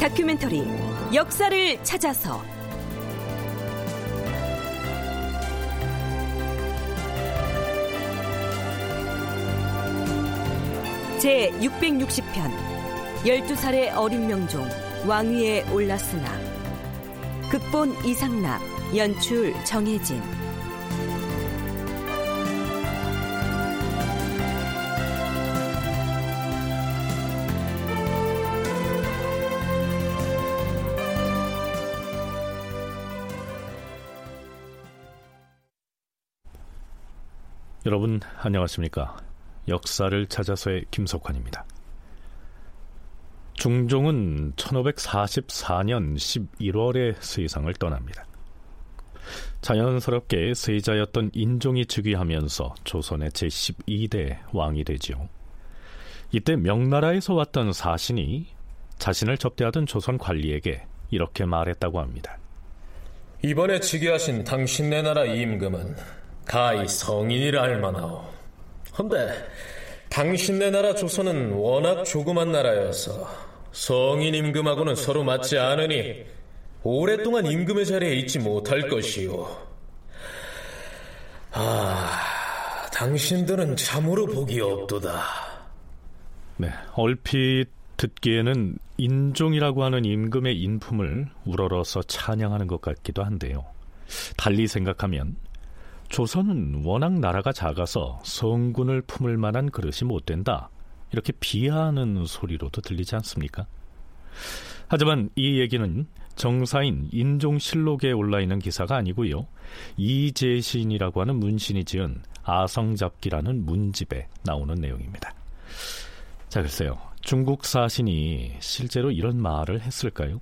다큐멘터리 역사를 찾아서 제660편 12살의 어린 명종 왕위에 올랐으나. 극본 이상락, 연출 정혜진. 여러분 안녕하십니까? 역사를 찾아서의 김석환입니다. 중종은 1544년 11월에 세상을 떠납니다. 자연스럽게 세자였던 인종이 즉위하면서 조선의 제12대 왕이 되지요. 이때 명나라에서 왔던 사신이 자신을 접대하던 조선 관리에게 이렇게 말했다고 합니다. 이번에 즉위하신 당신네 나라 임금은 가히 성인이라 할 만하오. 헌데 당신네 나라 조선은 워낙 조그만 나라여서 성인 임금하고는 서로 맞지 않으니 오랫동안 임금의 자리에 있지 못할 것이오. 아, 당신들은 참으로 복이 없도다. 네, 얼핏 듣기에는 인종이라고 하는 임금의 인품을 우러러서 찬양하는 것 같기도 한데요. 달리 생각하면 조선은 워낙 나라가 작아서 성군을 품을 만한 그릇이 못된다, 이렇게 비하하는 소리로도 들리지 않습니까? 하지만 이 얘기는 정사인 인종실록에 올라있는 기사가 아니고요, 이재신이라고 하는 문신이 지은 아성잡기라는 문집에 나오는 내용입니다. 자, 글쎄요, 중국 사신이 실제로 이런 말을 했을까요?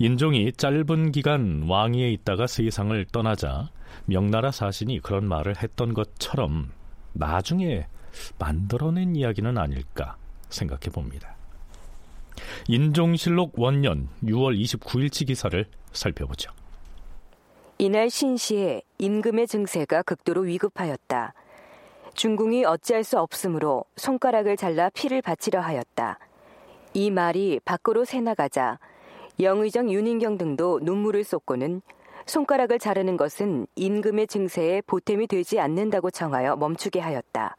인종이 짧은 기간 왕위에 있다가 세상을 떠나자 명나라 사신이 그런 말을 했던 것처럼 나중에 만들어낸 이야기는 아닐까 생각해 봅니다. 인종실록 원년 6월 29일치 기사를 살펴보죠. 이날 신시에 임금의 증세가 극도로 위급하였다. 중궁이 어찌할 수 없으므로 손가락을 잘라 피를 바치려 하였다. 이 말이 밖으로 새나가자 영의정 윤인경 등도 눈물을 쏟고는 손가락을 자르는 것은 임금의 증세에 보탬이 되지 않는다고 청하여 멈추게 하였다.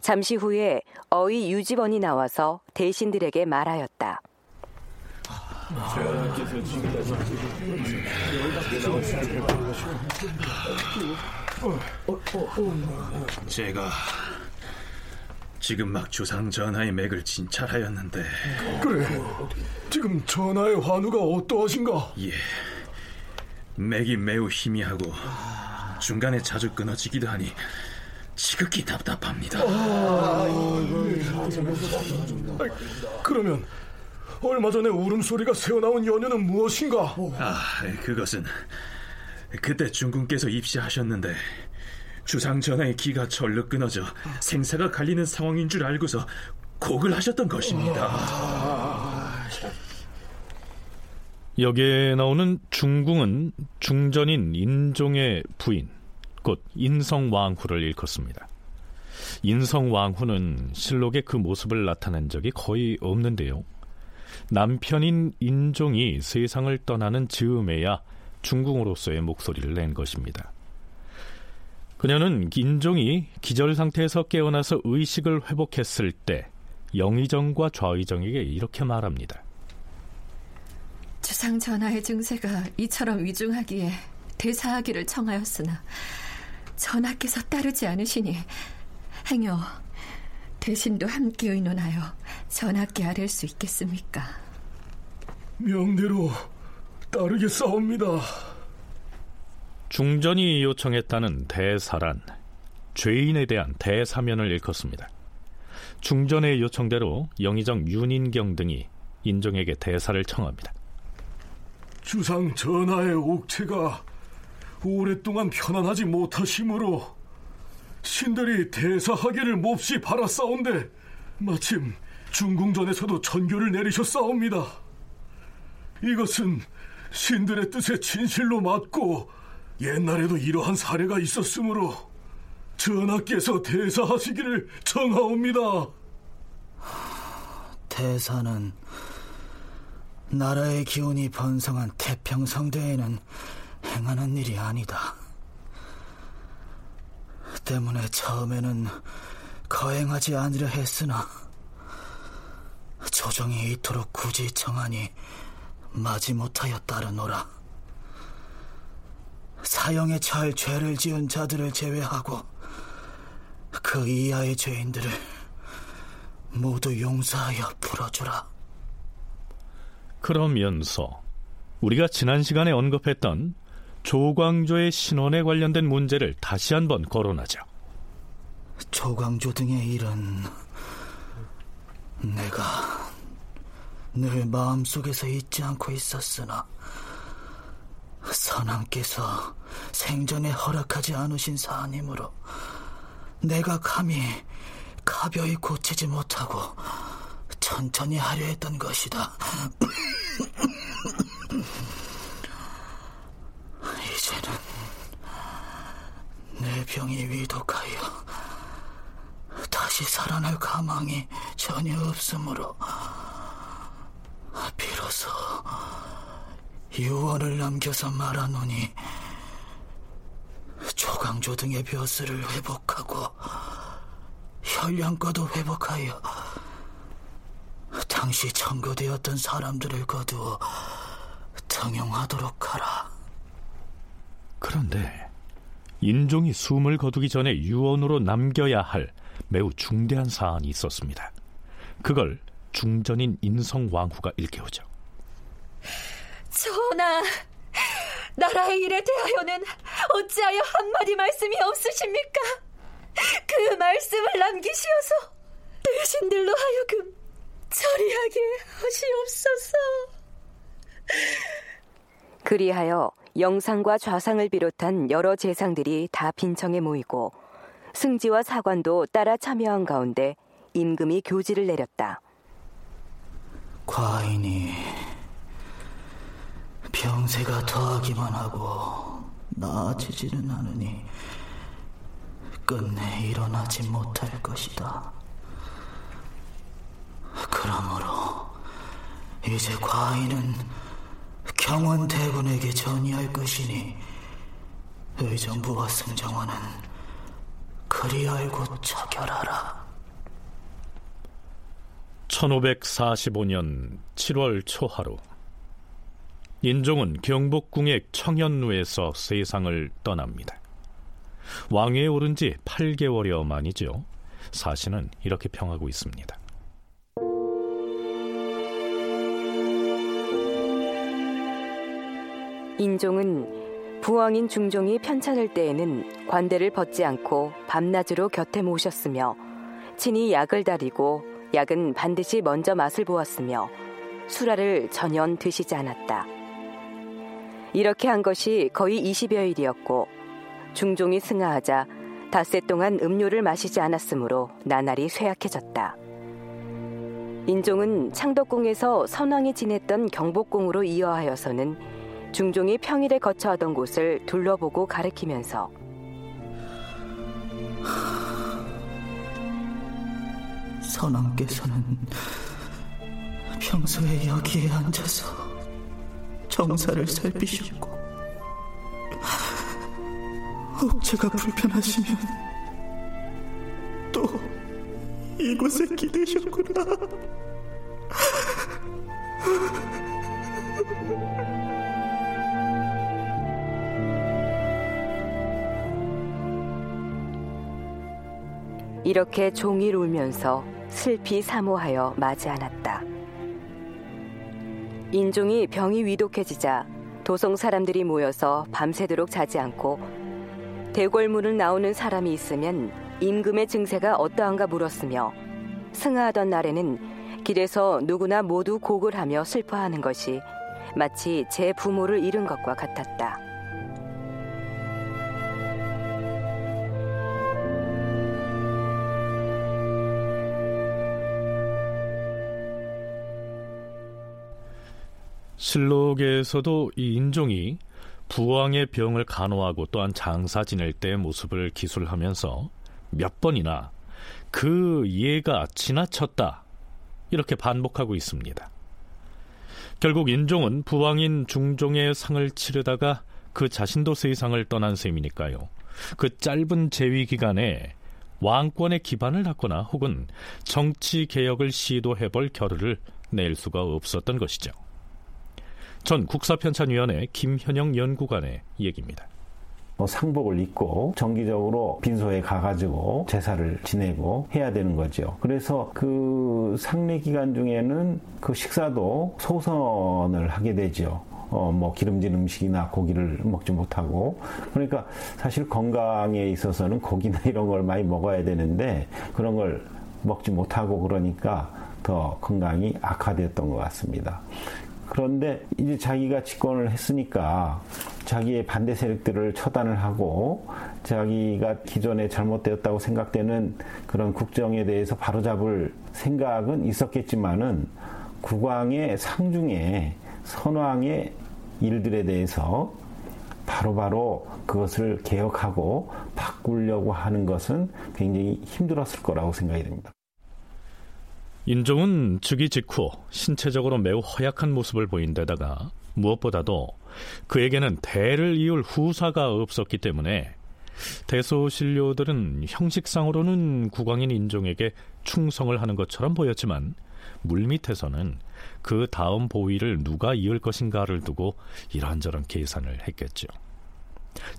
잠시 후에 어의 유지원이 나와서 대신들에게 말하였다. 제가 지금 막 주상 전하의 맥을 진찰하였는데. 그래, 지금 전하의 환우가 어떠하신가? 예, 맥이 매우 희미하고 중간에 자주 끊어지기도 하니 지극히 답답합니다. 그러면 얼마 전에 울음소리가 새어나온 연유는 무엇인가? 그것은 그때 중군께서 입시하셨는데 주상 전하의 기가 절로 끊어져 생사가 갈리는 상황인 줄 알고서 곡을 하셨던 것입니다. 여기에 나오는 중궁은 중전인 인종의 부인, 곧 인성왕후를 일컫습니다. 인성왕후는 실록에 그 모습을 나타낸 적이 거의 없는데요, 남편인 인종이 세상을 떠나는 즈음에야 중궁으로서의 목소리를 낸 것입니다. 그녀는 인종이 기절상태에서 깨어나서 의식을 회복했을 때 영의정과 좌의정에게 이렇게 말합니다. 주상 전하의 증세가 이처럼 위중하기에 대사하기를 청하였으나 전하께서 따르지 않으시니 행여 대신도 함께 의논하여 전하께 아랠 수 있겠습니까? 명대로 따르겠사옵니다. 중전이 요청했다는 대사란 죄인에 대한 대사면을 일컫습니다. 중전의 요청대로 영의정 윤인경 등이 인종에게 대사를 청합니다. 주상 전하의 옥체가 오랫동안 편안하지 못하심으로 신들이 대사하기를 몹시 바라싸운데 마침 중궁전에서도 전교를 내리셨사옵니다. 이것은 신들의 뜻에 진실로 맞고 옛날에도 이러한 사례가 있었으므로 전하께서 대사하시기를 청하옵니다. 대사는 나라의 기운이 번성한 태평성대에는 행하는 일이 아니다. 때문에 처음에는 거행하지 않으려 했으나 조정이 이토록 굳이 청하니 마지못하여 따르노라. 사형에 처할 죄를 지은 자들을 제외하고 그 이하의 죄인들을 모두 용서하여 풀어주라. 그러면서 우리가 지난 시간에 언급했던 조광조의 신원에 관련된 문제를 다시 한번 거론하죠. 조광조 등의 일은 내가 늘 마음속에서 잊지 않고 있었으나 선왕께서 생전에 허락하지 않으신 사안이므로 내가 감히 가벼이 고치지 못하고 천천히 하려 했던 것이다. 이제는 내 병이 위독하여 다시 살아날 가망이 전혀 없으므로 비로소 유언을 남겨서 말하노니 조광조 등의 벼슬을 회복하고 혈량과도 회복하여 당시 청거되었던 사람들을 거두어 정용하도록 하라. 그런데 인종이 숨을 거두기 전에 유언으로 남겨야 할 매우 중대한 사안이 있었습니다. 그걸 중전인 인성왕후가 일깨우죠. 전하, 나라의 일에 대하여는 어찌하여 한마디 말씀이 없으십니까? 그 말씀을 남기시어서 대신들로 하여금 처리하게 하시옵소서. 그리하여 영상과 좌상을 비롯한 여러 재상들이 다 빈청에 모이고 승지와 사관도 따라 참여한 가운데 임금이 교지를 내렸다. 과인이 병세가 더하기만 하고 나아지지는 않으니 끝내 일어나지 못할 것이다. 그러므로 이제 과인은 경원대군에게 전의할 것이니 의정부와 승정원은 그리 알고 처결하라. 1545년 7월 초하루 인종은 경복궁의 청현루에서 세상을 떠납니다. 왕위에 오른 지 8개월여 만이죠. 사신은 이렇게 평하고 있습니다. 인종은 부왕인 중종이 편찮을 때에는 관대를 벗지 않고 밤낮으로 곁에 모셨으며 친히 약을 다리고 약은 반드시 먼저 맛을 보았으며 수라를 전혀 드시지 않았다. 이렇게 한 것이 거의 20여일이었고 중종이 승하하자 닷새 동안 음료를 마시지 않았으므로 나날이 쇠약해졌다. 인종은 창덕궁에서 선왕이 지냈던 경복궁으로 이어하여서는 중종이 평일에 거처하던 곳을 둘러보고 가리키면서 선왕께서는 평소에 여기에 앉아서 정사를 살피셨고 옥체가 불편하시면 또 이곳에 기대셨구나. 이렇게 종일 울면서 슬피 사모하여 마지 않았다. 인종이 병이 위독해지자 도성 사람들이 모여서 밤새도록 자지 않고 대궐문을 나오는 사람이 있으면 임금의 증세가 어떠한가 물었으며 승하하던 날에는 길에서 누구나 모두 곡을 하며 슬퍼하는 것이 마치 제 부모를 잃은 것과 같았다. 실록에서도 이 인종이 부왕의 병을 간호하고 또한 장사 지낼 때의 모습을 기술하면서 몇 번이나 그 예가 지나쳤다 이렇게 반복하고 있습니다. 결국 인종은 부왕인 중종의 상을 치르다가 그 자신도 세상을 떠난 셈이니까요. 그 짧은 재위 기간에 왕권의 기반을 닦거나 혹은 정치 개혁을 시도해볼 결의를 낼 수가 없었던 것이죠. 전 국사편찬위원회 김현영 연구관의 얘기입니다. 상복을 입고 정기적으로 빈소에 가가지고 제사를 지내고 해야 되는 거죠. 그래서 그 상례 기간 중에는 그 식사도 소선을 하게 되죠. 기름진 음식이나 고기를 먹지 못하고, 그러니까 사실 건강에 있어서는 고기나 이런 걸 많이 먹어야 되는데 그런 걸 먹지 못하고 그러니까 더 건강이 악화되었던 것 같습니다. 그런데 이제 자기가 집권을 했으니까 자기의 반대 세력들을 처단을 하고 자기가 기존에 잘못되었다고 생각되는 그런 국정에 대해서 바로잡을 생각은 있었겠지만은 국왕의 상중에 선왕의 일들에 대해서 바로바로 그것을 개혁하고 바꾸려고 하는 것은 굉장히 힘들었을 거라고 생각이 됩니다. 인종은 즉위 직후 신체적으로 매우 허약한 모습을 보인 데다가 무엇보다도 그에게는 대를 이을 후사가 없었기 때문에 대소신료들은 형식상으로는 국왕인 인종에게 충성을 하는 것처럼 보였지만 물밑에서는 그 다음 보위를 누가 이을 것인가를 두고 이런저런 계산을 했겠죠.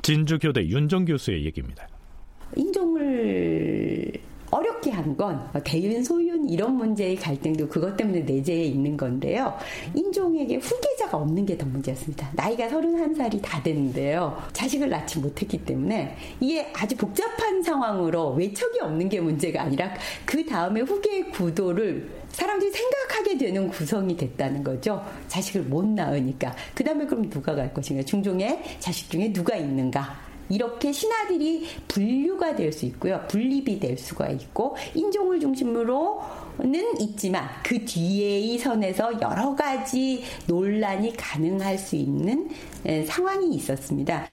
진주교대 윤정 교수의 얘기입니다. 인종을 어렵게 한 건 대윤, 소윤 이런 문제의 갈등도 그것 때문에 내재해 있는 건데요. 인종에게 후계자가 없는 게 더 문제였습니다. 나이가 31살이 다 됐는데요. 자식을 낳지 못했기 때문에 이게 아주 복잡한 상황으로 외척이 없는 게 문제가 아니라 그 다음에 후계의 구도를 사람들이 생각하게 되는 구성이 됐다는 거죠. 자식을 못 낳으니까. 그 다음에 그럼 누가 갈 것인가. 중종의 자식 중에 누가 있는가. 이렇게 신하들이 분류가 될 수 있고요. 분립이 될 수가 있고 인종을 중심으로는 있지만 그 뒤에의 선에서 여러 가지 논란이 가능할 수 있는 상황이 있었습니다.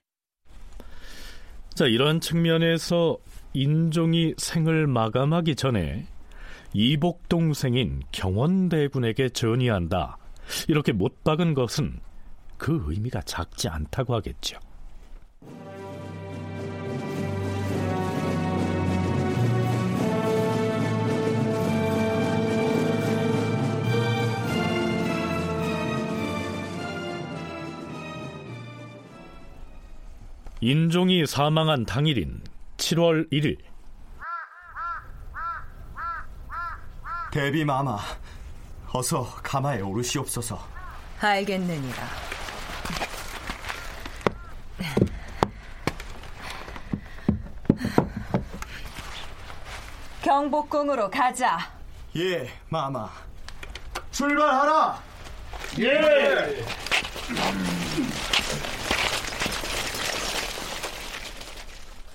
자, 이런 측면에서 인종이 생을 마감하기 전에 이복동생인 경원대군에게 전의한다. 이렇게 못 박은 것은 그 의미가 작지 않다고 하겠죠. 인종이 사망한 당일인 7월 1일 대비마마, 어서 가마에 오르시옵소서. 알겠느니라. 경복궁으로 가자. 예, 마마. 출발하라. 예.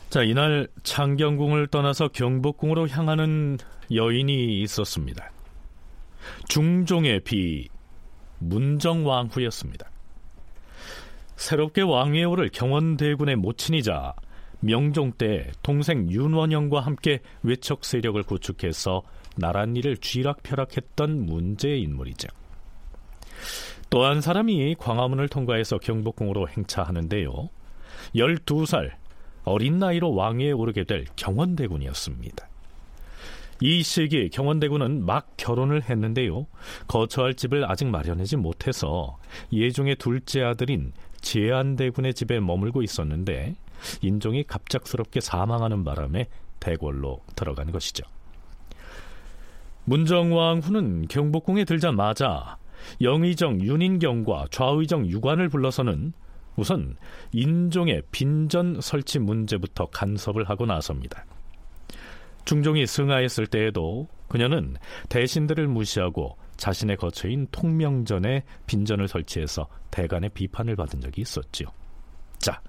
자, 이날 창경궁을 떠나서 경복궁으로 향하는 여인이 있었습니다. 중종의 비 문정왕후였습니다. 새롭게 왕위에 오를 경원대군의 모친이자 명종 때 동생 윤원영과 함께 외척 세력을 구축해서 나랏일을 쥐락펴락했던 문제의 인물이죠. 또 한 사람이 광화문을 통과해서 경복궁으로 행차하는데요, 12살 어린 나이로 왕위에 오르게 될 경원대군이었습니다. 이 시기 경원대군은 막 결혼을 했는데요, 거처할 집을 아직 마련하지 못해서 예종의 둘째 아들인 제안대군의 집에 머물고 있었는데 인종이 갑작스럽게 사망하는 바람에 대궐로 들어간 것이죠. 문정왕후는 경복궁에 들자마자 영의정 윤인경과 좌의정 유관을 불러서는 우선 인종의 빈전 설치 문제부터 간섭을 하고 나섭니다. 중종이 승하했을 때에도 그녀는 대신들을 무시하고 자신의 거처인 통명전에 빈전을 설치해서 대간의 비판을 받은 적이 있었지요. 자,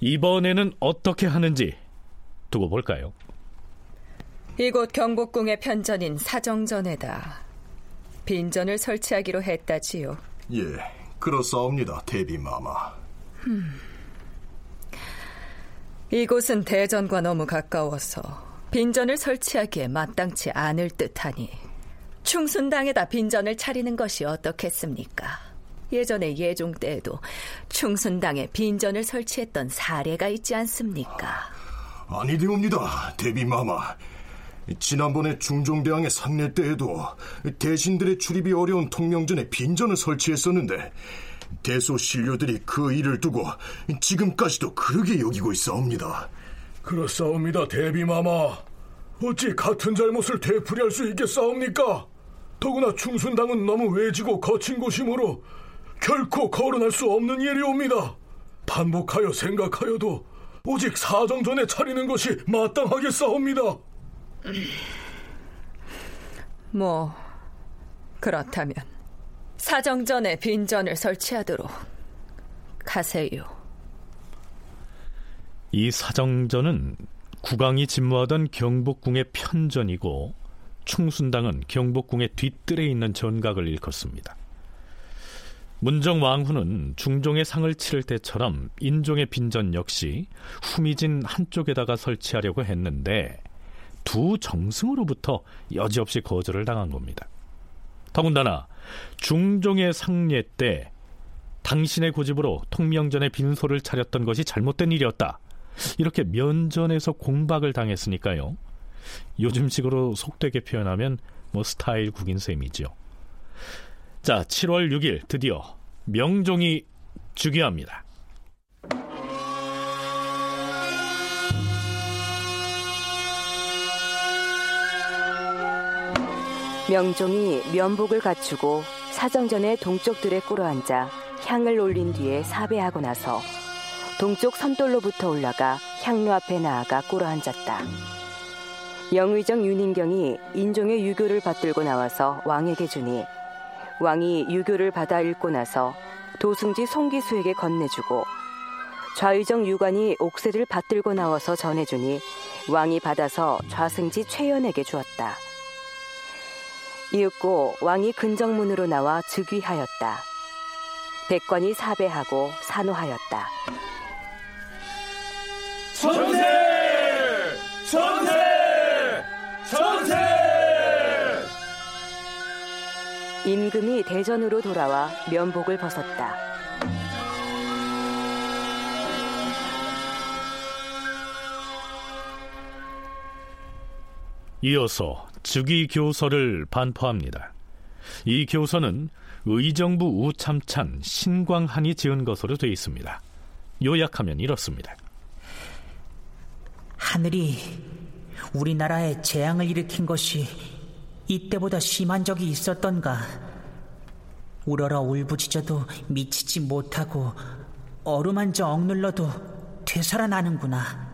이번에는 어떻게 하는지 두고 볼까요? 이곳 경복궁의 편전인 사정전에다 빈전을 설치하기로 했다지요. 예, 그렇사옵니다, 대비마마. 이곳은 대전과 너무 가까워서 빈전을 설치하기에 마땅치 않을 듯하니 충순당에다 빈전을 차리는 것이 어떻겠습니까? 예전에 예종 때에도 충순당에 빈전을 설치했던 사례가 있지 않습니까? 아니되옵니다, 대비마마. 지난번에 중종대왕의 상례 때에도 대신들의 출입이 어려운 통명전에 빈전을 설치했었는데 대소 신료들이 그 일을 두고 지금까지도 그러게 여기고 있사옵니다. 그렇사옵니다, 대비마마. 어찌 같은 잘못을 되풀이할 수 있겠사옵니까? 더구나 충순당은 너무 외지고 거친 곳이므로 결코 거론할 수 없는 일이옵니다. 반복하여 생각하여도 오직 사정전에 차리는 것이 마땅하겠사옵니다. 뭐 그렇다면 사정전에 빈전을 설치하도록 가세요. 이 사정전은 국왕이 집무하던 경복궁의 편전이고 충순당은 경복궁의 뒷뜰에 있는 전각을 일컫습니다. 문정왕후는 중종의 상을 치를 때처럼 인종의 빈전 역시 후미진 한쪽에다가 설치하려고 했는데 두 정승으로부터 여지없이 거절을 당한 겁니다. 더군다나 중종의 상례 때 당신의 고집으로 통명전에 빈소를 차렸던 것이 잘못된 일이었다, 이렇게 면전에서 공박을 당했으니까요. 요즘식으로 속되게 표현하면 뭐 스타일 국인 셈이죠. 자, 7월 6일 드디어 명종이 즉위합니다. 명종이 면복을 갖추고 사정전의 동쪽 들에 꿇어앉아 향을 올린 뒤에 사배하고 나서 동쪽 섬돌로부터 올라가 향로 앞에 나아가 꿇어앉았다. 영의정 윤인경이 인종의 유교를 받들고 나와서 왕에게 주니 왕이 유교를 받아 읽고 나서 도승지 송기수에게 건네주고 좌의정 유관이 옥새를 받들고 나와서 전해주니 왕이 받아서 좌승지 최연에게 주었다. 이윽고 왕이 근정문으로 나와 즉위하였다. 백관이 사배하고 산호하였다. 천세! 천세! 천세! 임금이 대전으로 돌아와 면복을 벗었다. 이어서 즉위교서를 반포합니다. 이 교서는 의정부 우참찬 신광한이 지은 것으로 되어 있습니다. 요약하면 이렇습니다. 하늘이 우리나라에 재앙을 일으킨 것이 이때보다 심한 적이 있었던가. 우러러 울부짖어도 미치지 못하고 어루만져 억눌러도 되살아나는구나.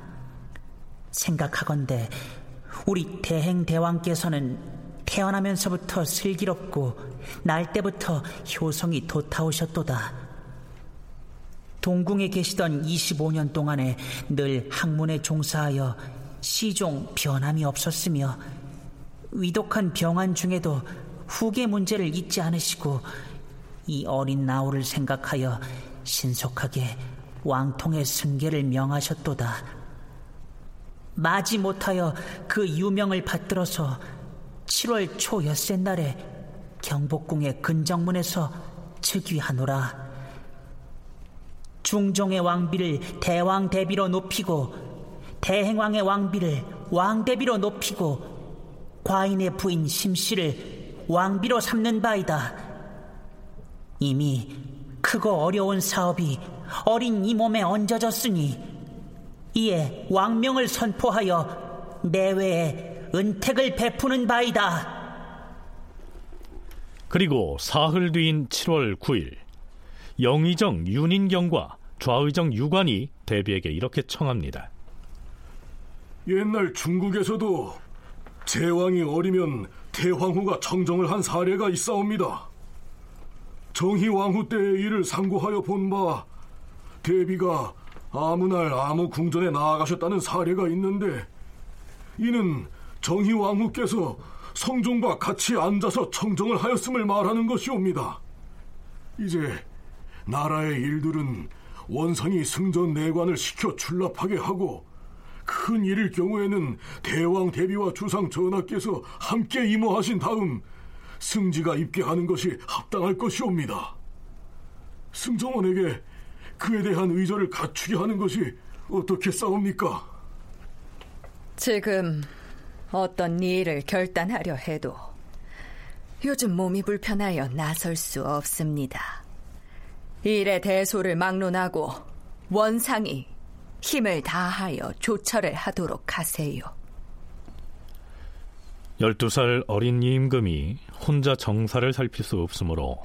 생각하건대 우리 대행대왕께서는 태어나면서부터 슬기롭고 날 때부터 효성이 도타오셨도다. 동궁에 계시던 25년 동안에 늘 학문에 종사하여 시종 변함이 없었으며 위독한 병환 중에도 후계 문제를 잊지 않으시고 이 어린 나우를 생각하여 신속하게 왕통의 승계를 명하셨도다. 마지 못하여 그 유명을 받들어서 7월 초 엿새 날에 경복궁의 근정문에서 즉위하노라. 중종의 왕비를 대왕 대비로 높이고 대행왕의 왕비를 왕대비로 높이고 과인의 부인 심씨를 왕비로 삼는 바이다. 이미 크고 어려운 사업이 어린 이 몸에 얹어졌으니 이에 왕명을 선포하여 내외에 은택을 베푸는 바이다. 그리고 사흘 뒤인 7월 9일 영의정 윤인경과 좌의정 유관이 대비에게 이렇게 청합니다. 옛날 중국에서도 제왕이 어리면 태황후가 청정을 한 사례가 있사옵니다. 정희왕후 때의 일을 상고하여 본 바 대비가 아무 날 아무 궁전에 나아가셨다는 사례가 있는데, 이는 정희왕후께서 성종과 같이 앉아서 청정을 하였음을 말하는 것이옵니다. 이제 나라의 일들은 원상이 승전내관을 시켜 출납하게 하고, 큰 일일 경우에는 대왕 대비와 주상 전하께서 함께 임호하신 다음 승지가 입계하는 것이 합당할 것이옵니다. 승정원에게 그에 대한 의절을 갖추게 하는 것이 어떻게 싸웁니까? 지금 어떤 일을 결단하려 해도 요즘 몸이 불편하여 나설 수 없습니다. 일의 대소를 막론하고 원상이 힘을 다하여 조처를 하도록 하세요. 12살 어린 임금이 혼자 정사를 살필 수 없으므로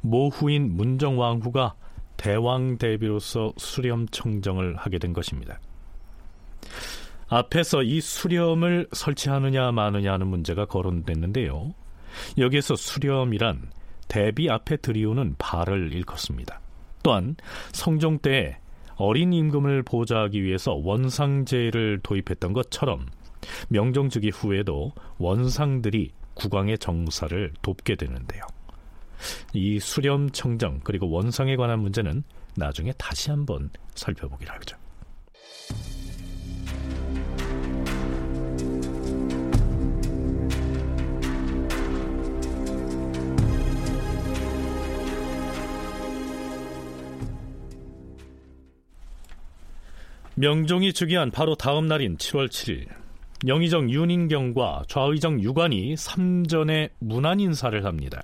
모후인 문정왕후가 대왕 대비로서 수렴 청정을 하게 된 것입니다. 앞에서 이 수렴을 설치하느냐 마느냐 하는 문제가 거론됐는데요, 여기에서 수렴이란 대비 앞에 들이우는 발을 일컫습니다. 또한 성종 때에 어린 임금을 보좌하기 위해서 원상제를 도입했던 것처럼 명종 즉위 후에도 원상들이 국왕의 정사를 돕게 되는데요, 이 수렴 청정 그리고 원상에 관한 문제는 나중에 다시 한번 살펴보기로 하죠. 명종이 즉위한 바로 다음 날인 7월 7일, 영의정 윤인경과 좌의정 유관이 삼전에 문안 인사를 합니다.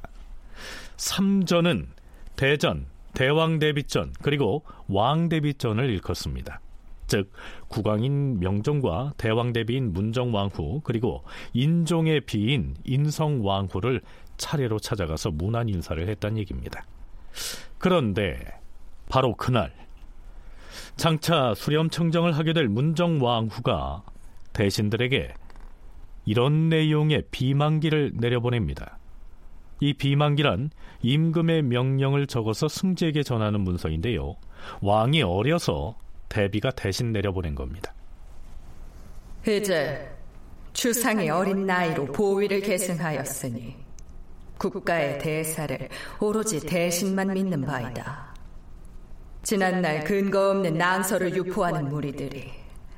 삼전은 대전, 대왕대비전, 그리고 왕대비전을 일컫습니다. 즉 국왕인 명종과 대왕대비인 문정왕후, 그리고 인종의 비인 인성왕후를 차례로 찾아가서 문안 인사를 했다는 얘기입니다. 그런데 바로 그날 장차 수렴청정을 하게 될 문정왕후가 대신들에게 이런 내용의 비망기를 내려보냅니다. 이 비망기란 임금의 명령을 적어서 승지에게 전하는 문서인데요, 왕이 어려서 대비가 대신 내려보낸 겁니다. 이제 주상이 어린 나이로 보위를 계승하였으니 국가의 대사를 오로지 대신만 믿는 바이다. 지난날 근거 없는 낭설을 유포하는 무리들이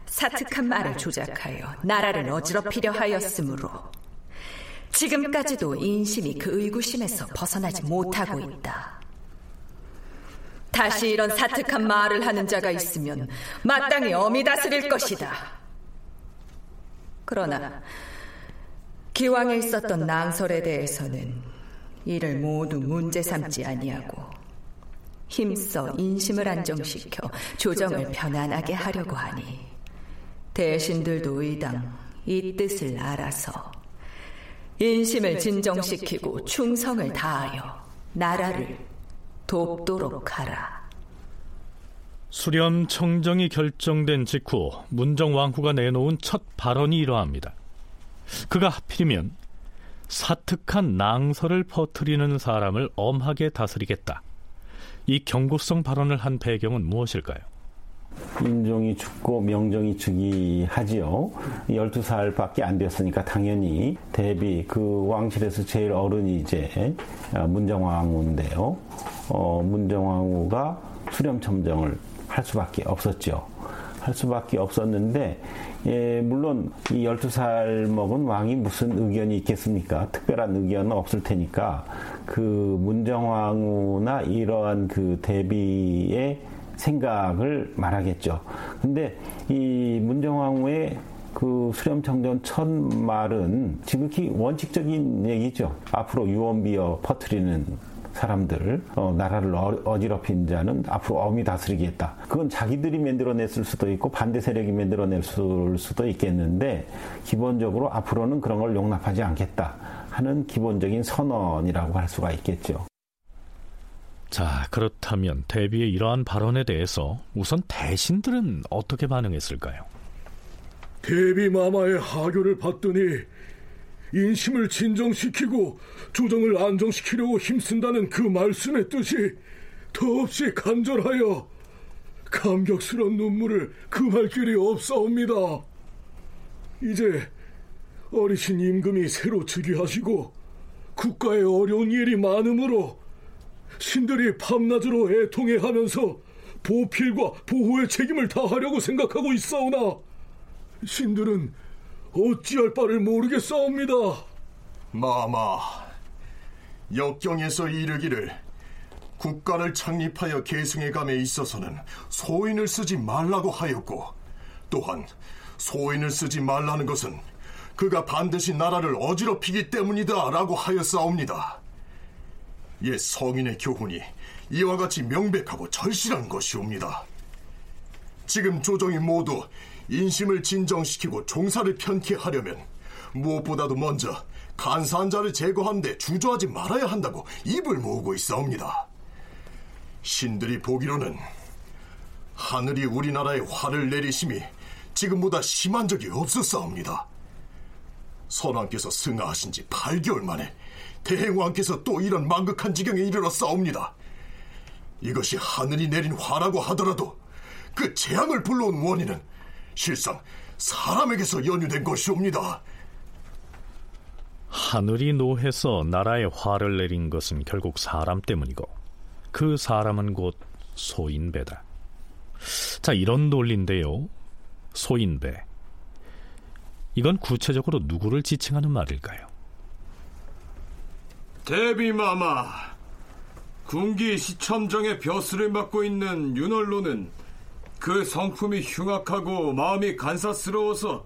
사특한 말을 조작하여 나라를 어지럽히려 하였으므로 지금까지도 인심이 그 의구심에서 벗어나지 못하고 있다. 다시 이런 사특한 말을 하는 자가 있으면 마땅히 엄히 다스릴 것이다. 그러나 기왕에 있었던 낭설에 대해서는 이를 모두 문제 삼지 아니하고 힘써 인심을 안정시켜 조정을 편안하게 하려고 하니 대신들도 의당 이 뜻을 알아서 인심을 진정시키고 충성을 다하여 나라를 돕도록 하라. 수렴 청정이 결정된 직후 문정왕후가 내놓은 첫 발언이 이러합니다. 그가 하필이면 사특한 낭설을 퍼뜨리는 사람을 엄하게 다스리겠다, 이 경고성 발언을 한 배경은 무엇일까요? 임종이 죽고 명종이 즉위하지요. 12살밖에 안 되었으니까 당연히 대비 그 왕실에서 제일 어른이 이제 문정왕후인데요, 문정왕후가 수렴청정을 할 수밖에 없었죠. 할 수밖에 없었는데, 예, 물론 이 12살 먹은 왕이 무슨 의견이 있겠습니까? 특별한 의견은 없을 테니까 그 문정왕후나 이러한 그 대비의 생각을 말하겠죠. 근데 이 문정왕후의 그 수렴청정 첫 말은 지극히 원칙적인 얘기죠. 앞으로 유언비어 퍼뜨리는 사람들, 나라를 어지럽힌 자는 앞으로 엄히 다스리겠다. 그건 자기들이 만들어냈을 수도 있고 반대 세력이 만들어냈을 수도 있겠는데, 기본적으로 앞으로는 그런 걸 용납하지 않겠다 하는 기본적인 선언이라고 할 수가 있겠죠. 자, 그렇다면 대비의 이러한 발언에 대해서 우선 대신들은 어떻게 반응했을까요? 대비 마마의 하교를 받더니 인심을 진정시키고 조정을 안정시키려고 힘쓴다는 그 말씀의 뜻이 더없이 간절하여 감격스러운 눈물을 금할 길이 없사옵니다. 이제 어리신 임금이 새로 즉위하시고 국가에 어려운 일이 많으므로 신들이 밤낮으로 애통해 하면서 보필과 보호의 책임을 다하려고 생각하고 있사오나 신들은 어찌할 바를 모르겠사옵니다. 마마, 역경에서 이르기를 국가를 창립하여 계승해감에 있어서는 소인을 쓰지 말라고 하였고, 또한 소인을 쓰지 말라는 것은 그가 반드시 나라를 어지럽히기 때문이다 라고 하였사옵니다. 옛 성인의 교훈이 이와 같이 명백하고 절실한 것이옵니다. 지금 조정이 모두 인심을 진정시키고 종사를 편케 하려면 무엇보다도 먼저 간사한 자를 제거한 데 주저하지 말아야 한다고 입을 모으고 있사옵니다. 신들이 보기로는 하늘이 우리나라에 화를 내리심이 지금보다 심한 적이 없었사옵니다. 선왕께서 승하하신 지 8개월 만에 대행왕께서 또 이런 망극한 지경에 이르렀사옵니다. 이것이 하늘이 내린 화라고 하더라도 그 재앙을 불러온 원인은 실상 사람에게서 연유된 것이옵니다. 하늘이 노해서 나라에 화를 내린 것은 결국 사람 때문이고, 그 사람은 곧 소인배다. 자, 이런 논리인데요, 소인배, 이건 구체적으로 누구를 지칭하는 말일까요? 대비마마, 군기 시첨정의 벼슬을 맡고 있는 윤원로는 그 성품이 흉악하고 마음이 간사스러워서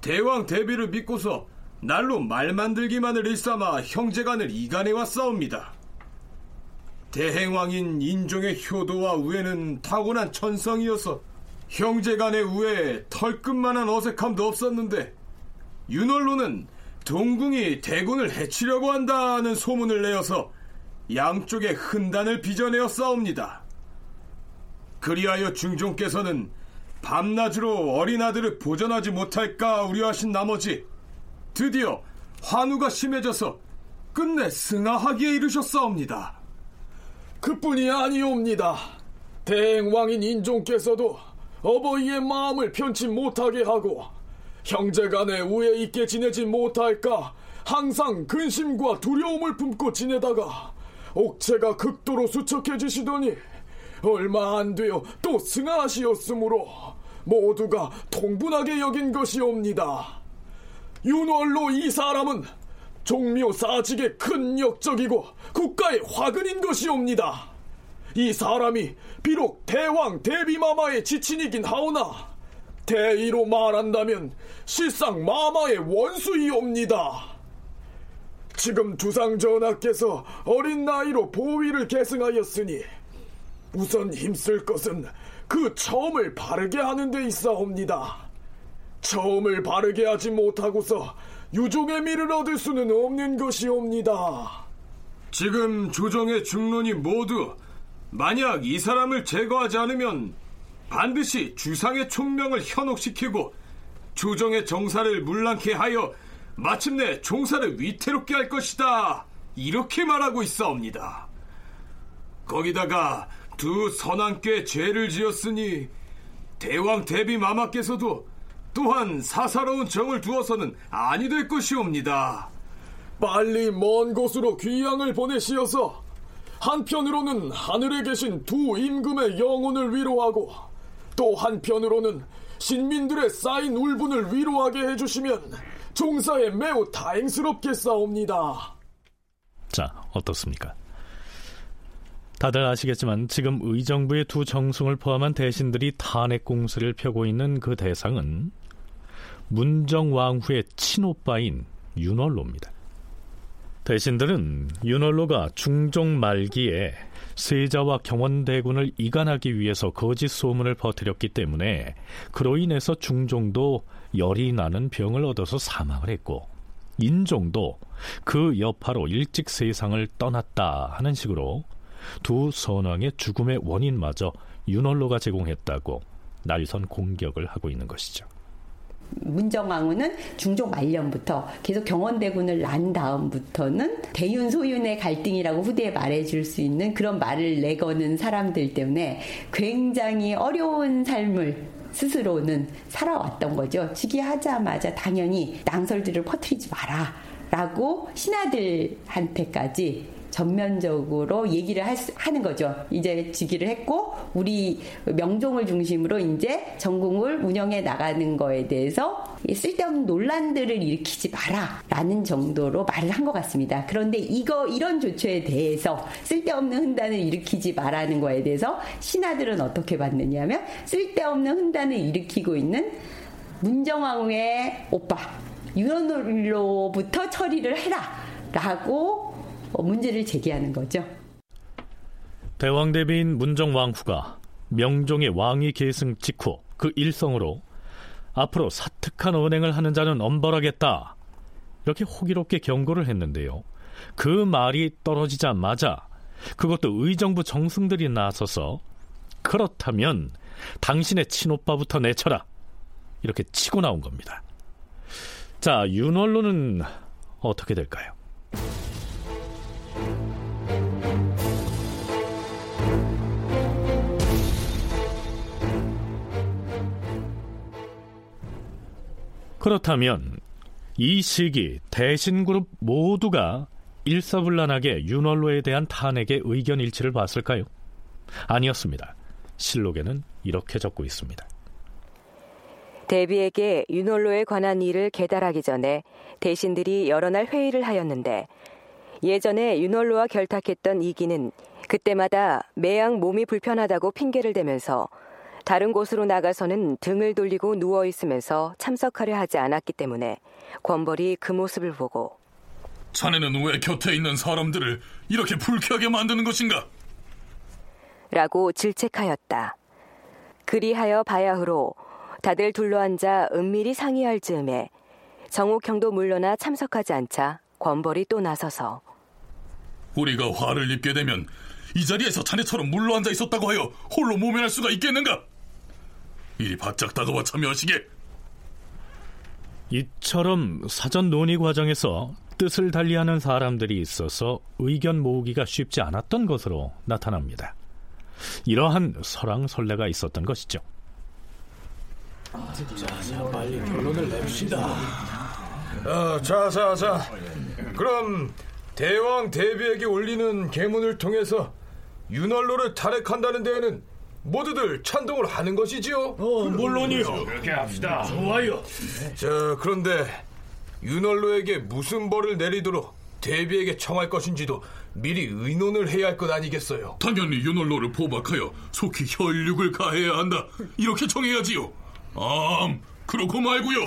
대왕 대비를 믿고서 날로 말 만들기만을 일삼아 형제간을 이간해 왔사옵니다. 대행왕인 인종의 효도와 우애는 타고난 천성이어서 형제간의 우애에 털끝만한 어색함도 없었는데, 윤원로는 동궁이 대군을 해치려고 한다는 소문을 내어서 양쪽에 흔단을 빚어내어 싸웁니다. 그리하여 중종께서는 밤낮으로 어린아들을 보전하지 못할까 우려하신 나머지 드디어 환우가 심해져서 끝내 승하하기에 이르셨사옵니다. 그뿐이 아니옵니다. 대행왕인 인종께서도 어버이의 마음을 편치 못하게 하고 형제간에 우애 있게 지내지 못할까 항상 근심과 두려움을 품고 지내다가 옥체가 극도로 수척해지시더니 얼마 안 되어 또 승하하시었으므로 모두가 통분하게 여긴 것이옵니다. 윤월로 이 사람은 종묘 사직의 큰 역적이고 국가의 화근인 것이옵니다. 이 사람이 비록 대왕 대비마마의 지친이긴 하오나 대의로 말한다면 실상 마마의 원수이옵니다. 지금 두상전하께서 어린 나이로 보위를 계승하였으니 우선 힘쓸 것은 그 처음을 바르게 하는 데 있사옵니다. 처음을 바르게 하지 못하고서 유종의 미를 얻을 수는 없는 것이옵니다. 지금 조정의 중론이 모두 만약 이 사람을 제거하지 않으면 반드시 주상의 총명을 현혹시키고 조정의 정사를 문란케 하여 마침내 종사를 위태롭게 할 것이다, 이렇게 말하고 있사옵니다. 거기다가 두 선왕께 죄를 지었으니 대왕 대비 마마께서도 또한 사사로운 정을 두어서는 아니 될 것이옵니다. 빨리 먼 곳으로 귀양을 보내시어서 한편으로는 하늘에 계신 두 임금의 영혼을 위로하고, 또 한편으로는 신민들의 쌓인 울분을 위로하게 해주시면 종사에 매우 다행스럽겠사옵니다. 자, 어떻습니까? 다들 아시겠지만 지금 의정부의 두 정승을 포함한 대신들이 탄핵 공세를 펴고 있는 그 대상은 문정왕후의 친오빠인 윤월로입니다. 대신들은 윤월로가 중종 말기에 세자와 경원대군을 이간하기 위해서 거짓 소문을 퍼뜨렸기 때문에 그로 인해서 중종도 열이 나는 병을 얻어서 사망을 했고, 인종도 그 여파로 일찍 세상을 떠났다 하는 식으로 두 선왕의 죽음의 원인마저 윤월로가 제공했다고 날선 공격을 하고 있는 것이죠. 문정왕후는 중종 말년부터 계속 경원대군을 난 다음부터는 대윤 소윤의 갈등이라고 후대에 말해줄 수 있는 그런 말을 내거는 사람들 때문에 굉장히 어려운 삶을 스스로는 살아왔던 거죠. 즉위하자마자 당연히 낭설들을 퍼뜨리지 마라 라고 신하들한테까지 전면적으로 얘기를 하는 거죠. 이제 즉위를 했고 우리 명종을 중심으로 이제 전궁을 운영해 나가는 거에 대해서 쓸데없는 논란들을 일으키지 마라 라는 정도로 말을 한 것 같습니다. 그런데 이런 조처에 대해서 쓸데없는 흔단을 일으키지 마라는 거에 대해서 신하들은 어떻게 봤느냐면 쓸데없는 흔단을 일으키고 있는 문정왕후의 오빠 윤원으로부터 처리를 해라 라고 문제를 제기하는 거죠. 대왕 대비인 문정왕후가 명종의 왕위 계승 직후 그 일성으로 앞으로 사특한 언행을 하는 자는 엄벌하겠다 이렇게 호기롭게 경고를 했는데요. 그 말이 떨어지자마자 그것도 의정부 정승들이 나서서 그렇다면 당신의 친오빠부터 내쳐라 이렇게 치고 나온 겁니다. 자, 윤원로는 어떻게 될까요? 그렇다면 이 시기 대신그룹 모두가 일사불란하게 윤원로에 대한 탄핵의 의견 일치를 봤을까요? 아니었습니다. 실록에는 이렇게 적고 있습니다. 대비에게 윤원로에 관한 일을 계달하기 전에 대신들이 여러 날 회의를 하였는데 예전에 윤원로와 결탁했던 이기는 그때마다 매양 몸이 불편하다고 핑계를 대면서 다른 곳으로 나가서는 등을 돌리고 누워있으면서 참석하려 하지 않았기 때문에 권벌이 그 모습을 보고 자네는 왜 곁에 있는 사람들을 이렇게 불쾌하게 만드는 것인가? 라고 질책하였다. 그리하여 바야흐로 다들 둘러앉아 은밀히 상의할 즈음에 정옥형도 물러나 참석하지 않자 권벌이 또 나서서 우리가 화를 입게 되면 이 자리에서 자네처럼 물러앉아 있었다고 하여 홀로 모면할 수가 있겠는가? 이리 바짝 다가와 참여하시게. 이처럼 사전 논의 과정에서 뜻을 달리하는 사람들이 있어서 의견 모으기가 쉽지 않았던 것으로 나타납니다. 이러한 설왕설래가 있었던 것이죠. 자, 빨리 결론을 냅시다. 자. 그럼 대왕 대비에게 올리는 계문을 통해서 윤활로를 탄핵한다는 데에는 모두들 찬동을 하는 것이지요? 물론이요. 그렇게 합시다. 좋아요. 자, 그런데 윤활로에게 무슨 벌을 내리도록 대비에게 청할 것인지도 미리 의논을 해야 할 것 아니겠어요? 당연히 윤활로를 포박하여 속히 혈육을 가해야 한다. 이렇게 청해야지요. 그렇고 말고요.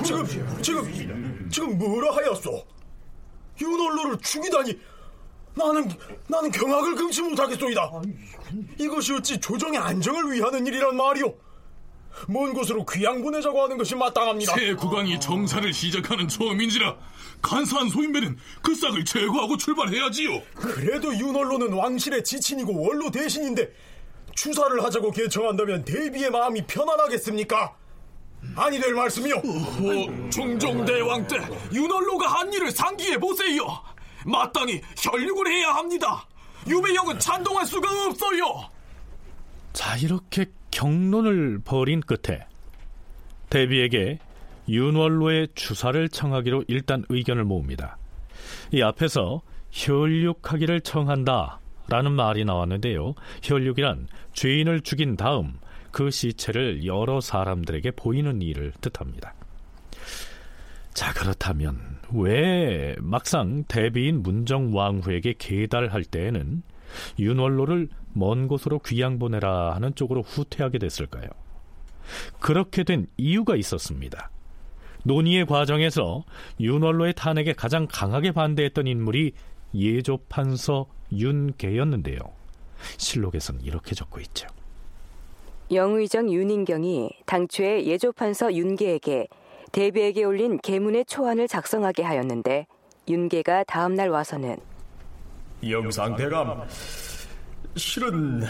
지금 뭐라 하였소? 윤원로를 죽이다니 나는 경악을 금치 못하겠소이다. 이것이 어찌 조정의 안정을 위하는 일이란 말이오. 먼 곳으로 귀양 보내자고 하는 것이 마땅합니다. 새 국왕이 정사를 시작하는 처음인지라 간사한 소인배는 그 싹을 제거하고 출발해야지요. 그래도 윤원로는 왕실의 지친이고 원로 대신인데 추사를 하자고 개청한다면 대비의 마음이 편안하겠습니까? 아니 될 말씀이요. 중종대왕 때 윤원로가 한 일을 상기해보세요. 마땅히 혈육을 해야 합니다. 유배형은 찬동할 수가 없어요. 자, 이렇게 경론을 벌인 끝에 대비에게 윤원로의 추사를 청하기로 일단 의견을 모읍니다. 이 앞에서 혈육하기를 청한다 라는 말이 나왔는데요. 혈육이란 죄인을 죽인 다음 그 시체를 여러 사람들에게 보이는 일을 뜻합니다. 자, 그렇다면 왜 막상 대비인 문정왕후에게 계달할 때에는 윤원로를 먼 곳으로 귀양 보내라 하는 쪽으로 후퇴하게 됐을까요? 그렇게 된 이유가 있었습니다. 논의의 과정에서 윤원로의 탄핵에 가장 강하게 반대했던 인물이 예조판서 윤계였는데요. 실록에서는 이렇게 적고 있죠. 영의정 윤인경이 당초에 예조판서 윤계에게 대비에게 올린 계문의 초안을 작성하게 하였는데 윤계가 다음날 와서는 영상대감, 실은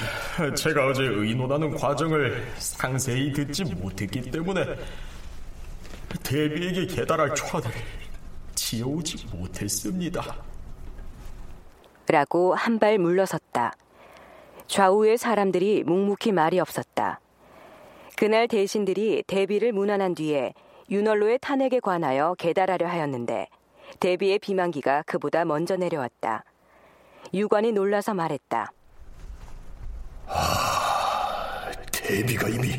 제가 어제 의논하는 과정을 상세히 듣지 못했기 때문에 대비에게 계달할 초안을 지어오지 못했습니다. 라고 한 발 물러섰다. 좌우의 사람들이 묵묵히 말이 없었다. 그날 대신들이 대비를 문안한 뒤에 윤월로의 탄핵에 관하여 계달하려 하였는데 대비의 비만기가 그보다 먼저 내려왔다. 유관이 놀라서 말했다. 대비가 이미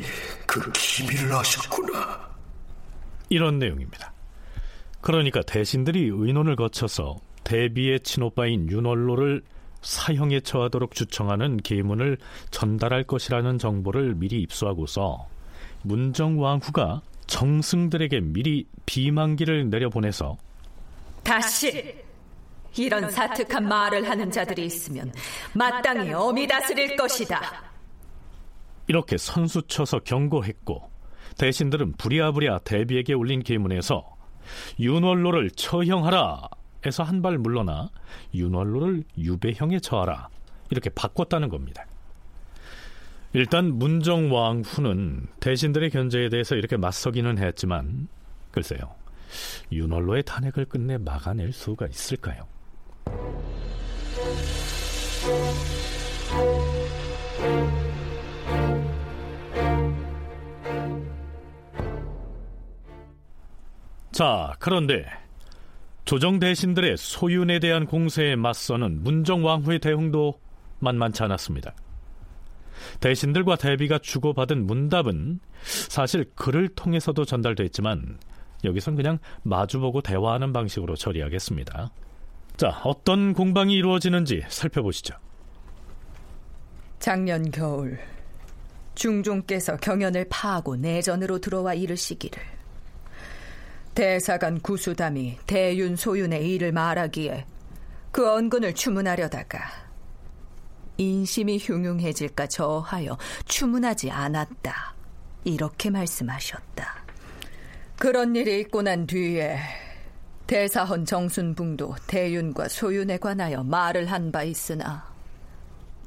그 기밀을 아셨구나. 이런 내용입니다. 그러니까 대신들이 의논을 거쳐서 대비의 친오빠인 윤월로를 사형에 처하도록 주청하는 계문을 전달할 것이라는 정보를 미리 입수하고서 문정왕후가 정승들에게 미리 비만기를 내려보내서 다시 이런 사특한 말을 하는 자들이 있으면 마땅히 엄히 다스릴 것이다. 이렇게 선수쳐서 경고했고 대신들은 부랴부랴 대비에게 올린 계문에서 윤월로를 처형하라 에서 한 발 물러나 윤월로를 유배형에 처하라 이렇게 바꿨다는 겁니다. 일단 문정왕후는 대신들의 견제에 대해서 이렇게 맞서기는 했지만 글쎄요, 윤월로의 탄핵을 끝내 막아낼 수가 있을까요? 자, 그런데 조정 대신들의 소윤에 대한 공세에 맞서는 문정왕후의 대응도 만만치 않았습니다. 대신들과 대비가 주고받은 문답은 사실 글을 통해서도 전달됐지만 여기선 그냥 마주보고 대화하는 방식으로 처리하겠습니다. 자, 어떤 공방이 이루어지는지 살펴보시죠. 작년 겨울 중종께서 경연을 파하고 내전으로 들어와 이르시기를 대사관 구수담이 대윤소윤의 일을 말하기에 그 언근을 추문하려다가 인심이 흉흉해질까 저하여 추문하지 않았다 이렇게 말씀하셨다. 그런 일이 있고 난 뒤에 대사헌 정순붕도 대윤과 소윤에 관하여 말을 한 바 있으나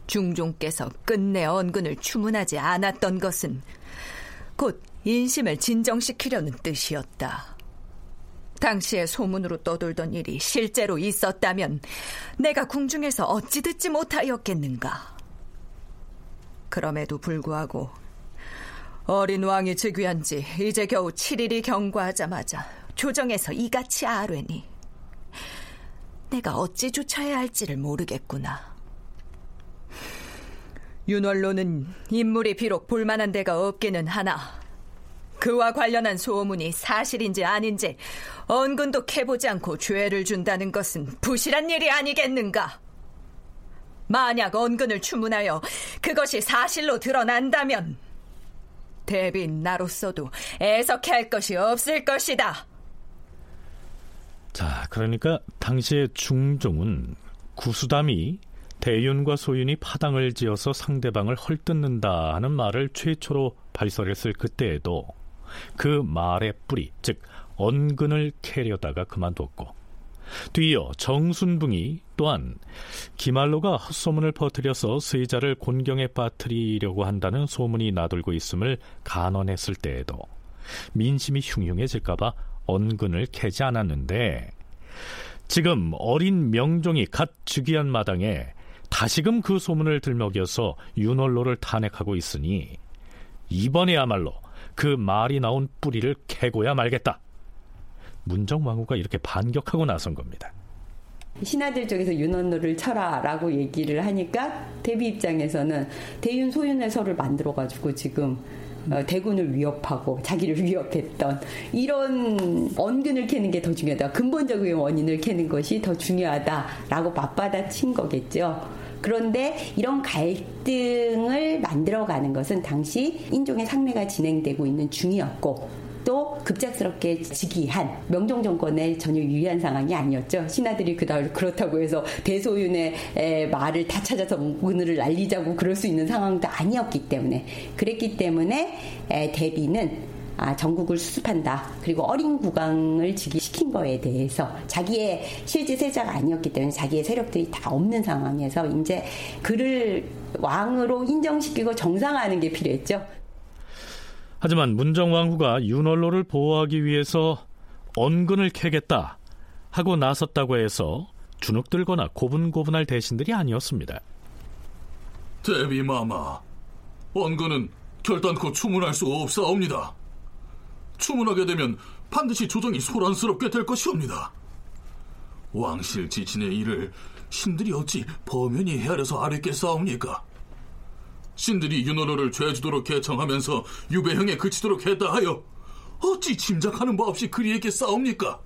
중종께서 끝내 언근을 추문하지 않았던 것은 곧 인심을 진정시키려는 뜻이었다. 당시에 소문으로 떠돌던 일이 실제로 있었다면 내가 궁중에서 어찌 듣지 못하였겠는가. 그럼에도 불구하고 어린 왕이 즉위한 지 이제 겨우 7일이 경과하자마자 조정에서 이같이 아뢰니 내가 어찌 조처해야 할지를 모르겠구나. 윤월로는 인물이 비록 볼만한 데가 없기는 하나 그와 관련한 소문이 사실인지 아닌지 언근도 캐보지 않고 죄를 준다는 것은 부실한 일이 아니겠는가. 만약 언근을 추문하여 그것이 사실로 드러난다면 대비인 나로서도 애석해 할 것이 없을 것이다. 자, 그러니까 당시의 중종은 구수담이 대윤과 소윤이 파당을 지어서 상대방을 헐뜯는다 하는 말을 최초로 발설했을 그때에도 그 말의 뿌리, 즉 언근을 캐려다가 그만뒀고 뒤이어 정순붕이 또한 기말로가 헛소문을 퍼뜨려서 세자를 곤경에 빠뜨리려고 한다는 소문이 나돌고 있음을 간언했을 때에도 민심이 흉흉해질까봐 언근을 캐지 않았는데 지금 어린 명종이 갓 즉위한 마당에 다시금 그 소문을 들먹여서 윤월로를 탄핵하고 있으니 이번에야말로 그 말이 나온 뿌리를 캐고야 말겠다. 문정왕후가 이렇게 반격하고 나선 겁니다. 신하들 쪽에서 윤원로를 쳐라라고 얘기를 하니까 대비 입장에서는 대윤 소윤의 설을 만들어가지고 지금 대군을 위협하고 자기를 위협했던 이런 언근을 캐는 게 더 중요하다. 근본적인 원인을 캐는 것이 더 중요하다라고 맞받아친 거겠죠. 그런데 이런 갈등을 만들어가는 것은 당시 인종의 상례가 진행되고 있는 중이었고 또 급작스럽게 즉위한 명종 정권에 전혀 유리한 상황이 아니었죠. 신하들이 그렇다고 해서 대소윤의 말을 다 찾아서 문을 날리자고 그럴 수 있는 상황도 아니었기 때문에 그랬기 때문에 대비는 전국을 수습한다. 그리고 어린 국왕을 즉위시킨 거에 대해서 자기의 실제 세자가 아니었기 때문에 자기의 세력들이 다 없는 상황에서 이제 그를 왕으로 인정시키고 정상화하는 게 필요했죠. 하지만 문정왕후가 윤원로를 보호하기 위해서 언근을 캐겠다 하고 나섰다고 해서 주눅들거나 고분고분할 대신들이 아니었습니다. 대비마마, 언근은 결단코 추문할 수 없사옵니다. 추문하게 되면 반드시 조정이 소란스럽게 될 것이옵니다. 왕실 지친의 일을 신들이 어찌 범연히 헤아려서 아뢰겠사옵니까? 신들이 윤원호를 죄주도록 개청하면서 유배형에 그치도록 했다 하여 어찌 짐작하는 바 없이 그리에게 싸웁니까?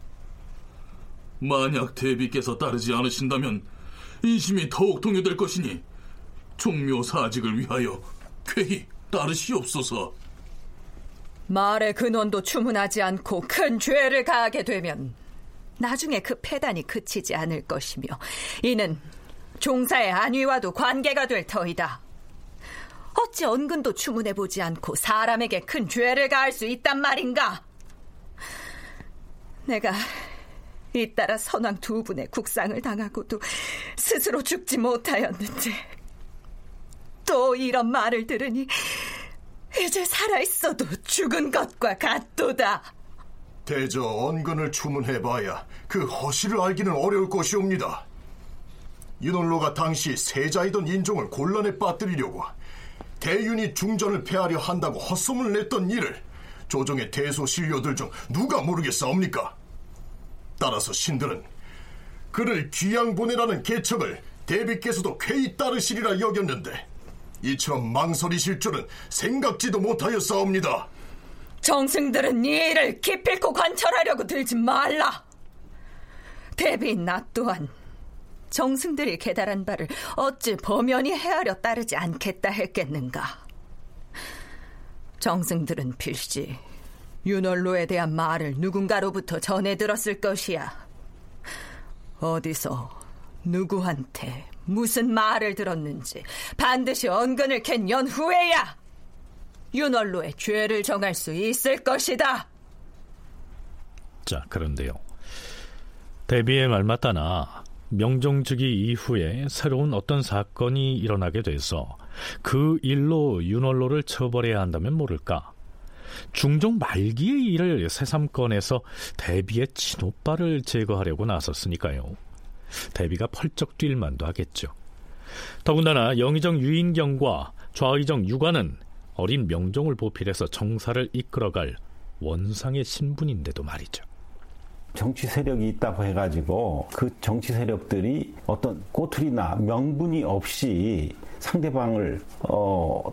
만약 대비께서 따르지 않으신다면 인심이 더욱 동요될 것이니 종묘 사직을 위하여 쾌히 따르시옵소서. 말의 근원도 추문하지 않고 큰 죄를 가하게 되면 나중에 그 폐단이 그치지 않을 것이며 이는 종사의 안위와도 관계가 될 터이다. 어찌 언근도 추문해보지 않고 사람에게 큰 죄를 가할 수 있단 말인가? 내가 잇따라 선왕 두 분의 국상을 당하고도 스스로 죽지 못하였는데 또 이런 말을 들으니 이제 살아있어도 죽은 것과 같도다. 대저 언근을 추문해봐야 그 허실을 알기는 어려울 것이옵니다. 윤원로가 당시 세자이던 인종을 곤란에 빠뜨리려고 대윤이 중전을 폐하려 한다고 헛소문을 냈던 일을 조정의 대소신료들 중 누가 모르겠사옵니까? 따라서 신들은 그를 귀양 보내라는 계책을 대비께서도 쾌히 따르시리라 여겼는데 이처럼 망설이실 줄은 생각지도 못하였사옵니다. 정승들은 이 일을 기필코 관철하려고 들지 말라. 대비인 나 또한 정승들이 계달한 바를 어찌 범연히 헤아려 따르지 않겠다 했겠는가? 정승들은 필시 윤원로에 대한 말을 누군가로부터 전해 들었을 것이야. 어디서 누구한테 무슨 말을 들었는지 반드시 언근을 캔 연후에야 윤원로의 죄를 정할 수 있을 것이다. 자, 그런데요, 대비의 말마따나 명종 즉위 이후에 새로운 어떤 사건이 일어나게 돼서 그 일로 윤원로를 처벌해야 한다면 모를까, 중종 말기의 일을 새삼 꺼내서 대비의 친오빠를 제거하려고 나섰으니까요. 대비가 펄쩍 뛸 만도 하겠죠. 더군다나 영의정 윤인경과 좌의정 유관은 어린 명종을 보필해서 정사를 이끌어갈 원상의 신분인데도 말이죠. 정치 세력이 있다고 해가지고 그 정치 세력들이 어떤 꼬투리나 명분이 없이 상대방을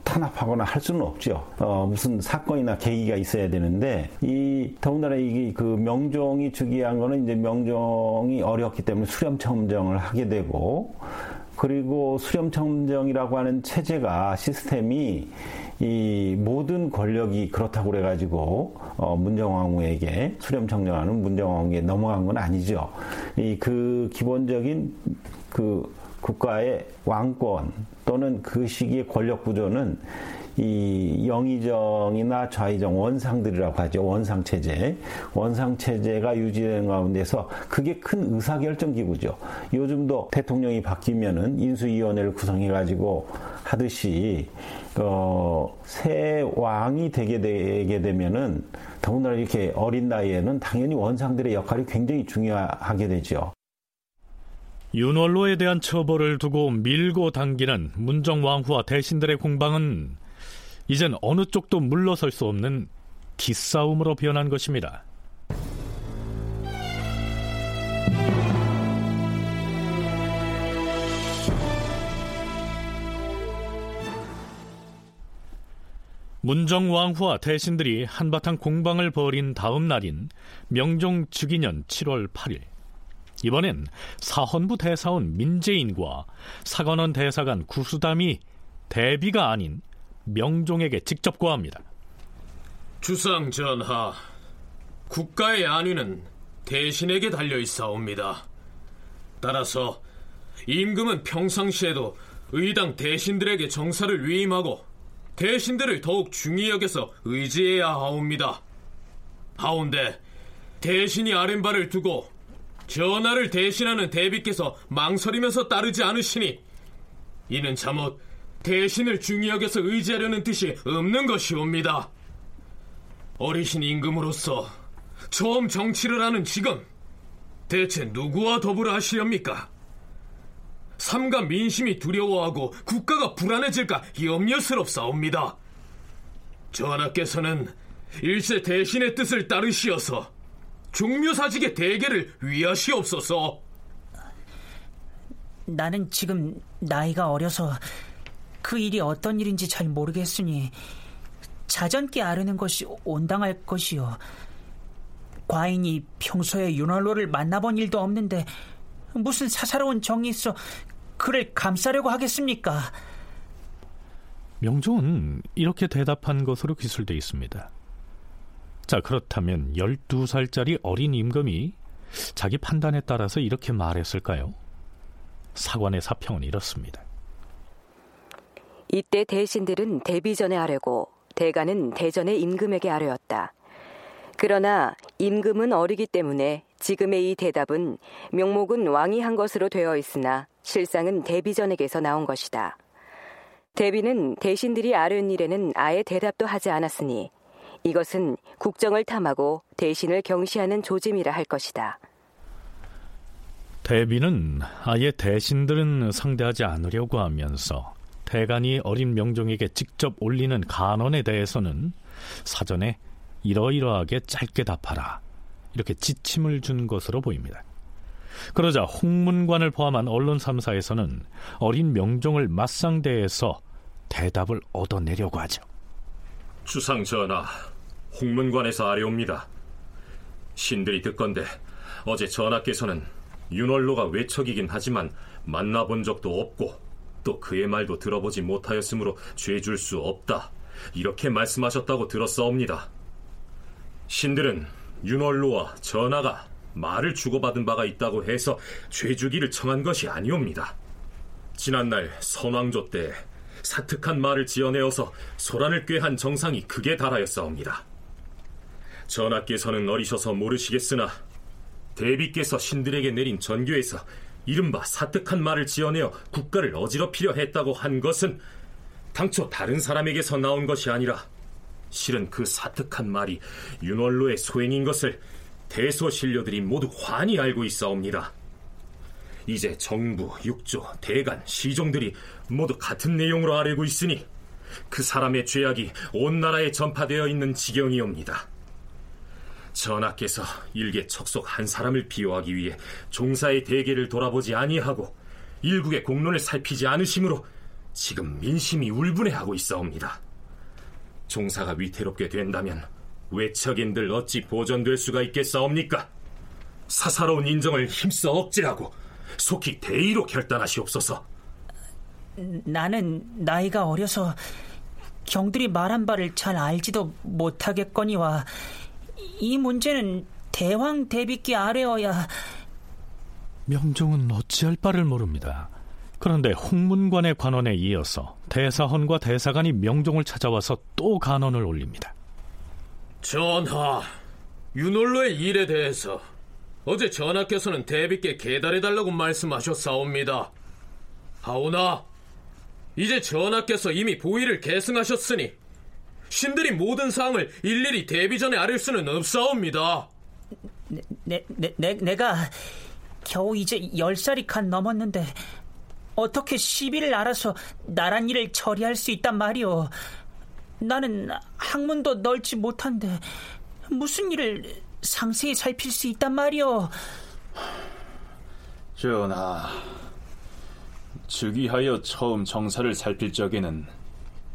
탄압하거나 할 수는 없죠. 무슨 사건이나 계기가 있어야 되는데 이 더군다나 이게 그 명종이 즉위한 거는 이제 명종이 어렸기 때문에 수렴청정을 하게 되고, 그리고 수렴청정이라고 하는 체제가 시스템이 이 모든 권력이 그렇다고 그래가지고 문정왕후에게 수렴청정하는 문정왕후에 넘어간 건 아니죠. 이 그 기본적인 그 국가의 왕권 또는 그 시기의 권력 구조는 이 영의정이나 좌의정 원상들이라고 하죠. 원상체제. 원상체제가 유지된 가운데서 그게 큰 의사결정기구죠. 요즘도 대통령이 바뀌면은 인수위원회를 구성해가지고 하듯이 새 왕이 되게 되면은 더군다나 이렇게 어린 나이에는 당연히 원상들의 역할이 굉장히 중요하게 되죠. 윤원로에 대한 처벌을 두고 밀고 당기는 문정왕후와 대신들의 공방은 이젠 어느 쪽도 물러설 수 없는 기싸움으로 변한 것입니다. 문정왕후와 대신들이 한바탕 공방을 벌인 다음 날인 명종 즉위년 7월 8일. 이번엔 사헌부 대사원 민재인과 사관원 대사관 구수담이 대비가 아닌 명종에게 직접 고합니다. 주상 전하, 국가의 안위는 대신에게 달려있사옵니다. 따라서 임금은 평상시에도 의당 대신들에게 정사를 위임하고 대신들을 더욱 중히 여겨서 의지해야 하옵니다. 하온데 대신이 아랜 바를 두고 전하를 대신하는 대비께서 망설이면서 따르지 않으시니 이는 잠옷 대신을 중히 여겨서 의지하려는 뜻이 없는 것이옵니다. 어리신 임금으로서 처음 정치를 하는 지금 대체 누구와 더불어 하시렵니까? 삼가 민심이 두려워하고 국가가 불안해질까 염려스럽사옵니다. 전하께서는 일제 대신의 뜻을 따르시어서 종묘사직의 대계를 위하시옵소서. 나는 지금 나이가 어려서 그 일이 어떤 일인지 잘 모르겠으니 자전께 아르는 것이 온당할 것이요. 과인이 평소에 윤활로를 만나본 일도 없는데 무슨 사사로운 정이 있어 그를 감싸려고 하겠습니까? 명종은 이렇게 대답한 것으로 기술되어 있습니다. 자, 그렇다면 12살짜리 어린 임금이 자기 판단에 따라서 이렇게 말했을까요? 사관의 사평은 이렇습니다. 이때 대신들은 대비전에 아뢰고 대가는 대전의 임금에게 아뢰었다. 그러나 임금은 어리기 때문에 지금의 이 대답은 명목은 왕이 한 것으로 되어 있으나 실상은 대비전에게서 나온 것이다. 대비는 대신들이 아뢰는 일에는 아예 대답도 하지 않았으니 이것은 국정을 탐하고 대신을 경시하는 조짐이라 할 것이다. 대비는 아예 대신들은 상대하지 않으려고 하면서 대간이 어린 명종에게 직접 올리는 간언에 대해서는 사전에 이러이러하게 짧게 답하라 이렇게 지침을 준 것으로 보입니다. 그러자 홍문관을 포함한 언론 3사에서는 어린 명종을 맞상대해서 대답을 얻어내려고 하죠. 주상 전하, 홍문관에서 아뢰옵니다. 신들이 듣건대 어제 전하께서는 윤월로가 외척이긴 하지만 만나본 적도 없고 또 그의 말도 들어보지 못하였으므로 죄줄 수 없다 이렇게 말씀하셨다고 들었사옵니다. 신들은 윤월로와 전하가 말을 주고받은 바가 있다고 해서 죄주기를 청한 것이 아니옵니다. 지난날 선왕조 때 사특한 말을 지어내어서 소란을 꾀한 정상이 극에 달하였사옵니다. 전하께서는 어리셔서 모르시겠으나 대비께서 신들에게 내린 전교에서 이른바 사특한 말을 지어내어 국가를 어지럽히려 했다고 한 것은 당초 다른 사람에게서 나온 것이 아니라 실은 그 사특한 말이 윤월로의 소행인 것을 대소신료들이 모두 환히 알고 있사옵니다. 이제 정부, 육조, 대간, 시종들이 모두 같은 내용으로 아뢰고 있으니 그 사람의 죄악이 온 나라에 전파되어 있는 지경이옵니다. 전하께서 일개 척속 한 사람을 비호하기 위해 종사의 대계를 돌아보지 아니하고 일국의 공론을 살피지 않으심으로 지금 민심이 울분해하고 있사옵니다. 종사가 위태롭게 된다면 외척인들 어찌 보전될 수가 있겠사옵니까? 사사로운 인정을 힘써 억제하고 속히 대의로 결단하시옵소서. 나는 나이가 어려서 경들이 말한 바를 잘 알지도 못하겠거니와 이 문제는 대왕 대비께 아뢰어야. 명종은 어찌할 바를 모릅니다. 그런데 홍문관의 관언에 이어서 대사헌과 대사관이 명종을 찾아와서 또 간언을 올립니다. 전하, 윤월로의 일에 대해서 어제 전하께서는 대비께 계달해달라고 말씀하셨사옵니다. 하오나 이제 전하께서 이미 보위를 계승하셨으니 신들이 모든 사항을 일일이 대비전에 아릴 수는 없사옵니다. 내가 겨우 이제 10살이 갓 넘었는데 어떻게 시비를 알아서 나란 일을 처리할 수 있단 말이오. 나는 학문도 넓지 못한데 무슨 일을 상세히 살필 수 있단 말이오. 전하, 즉위하여 처음 정사를 살필 적에는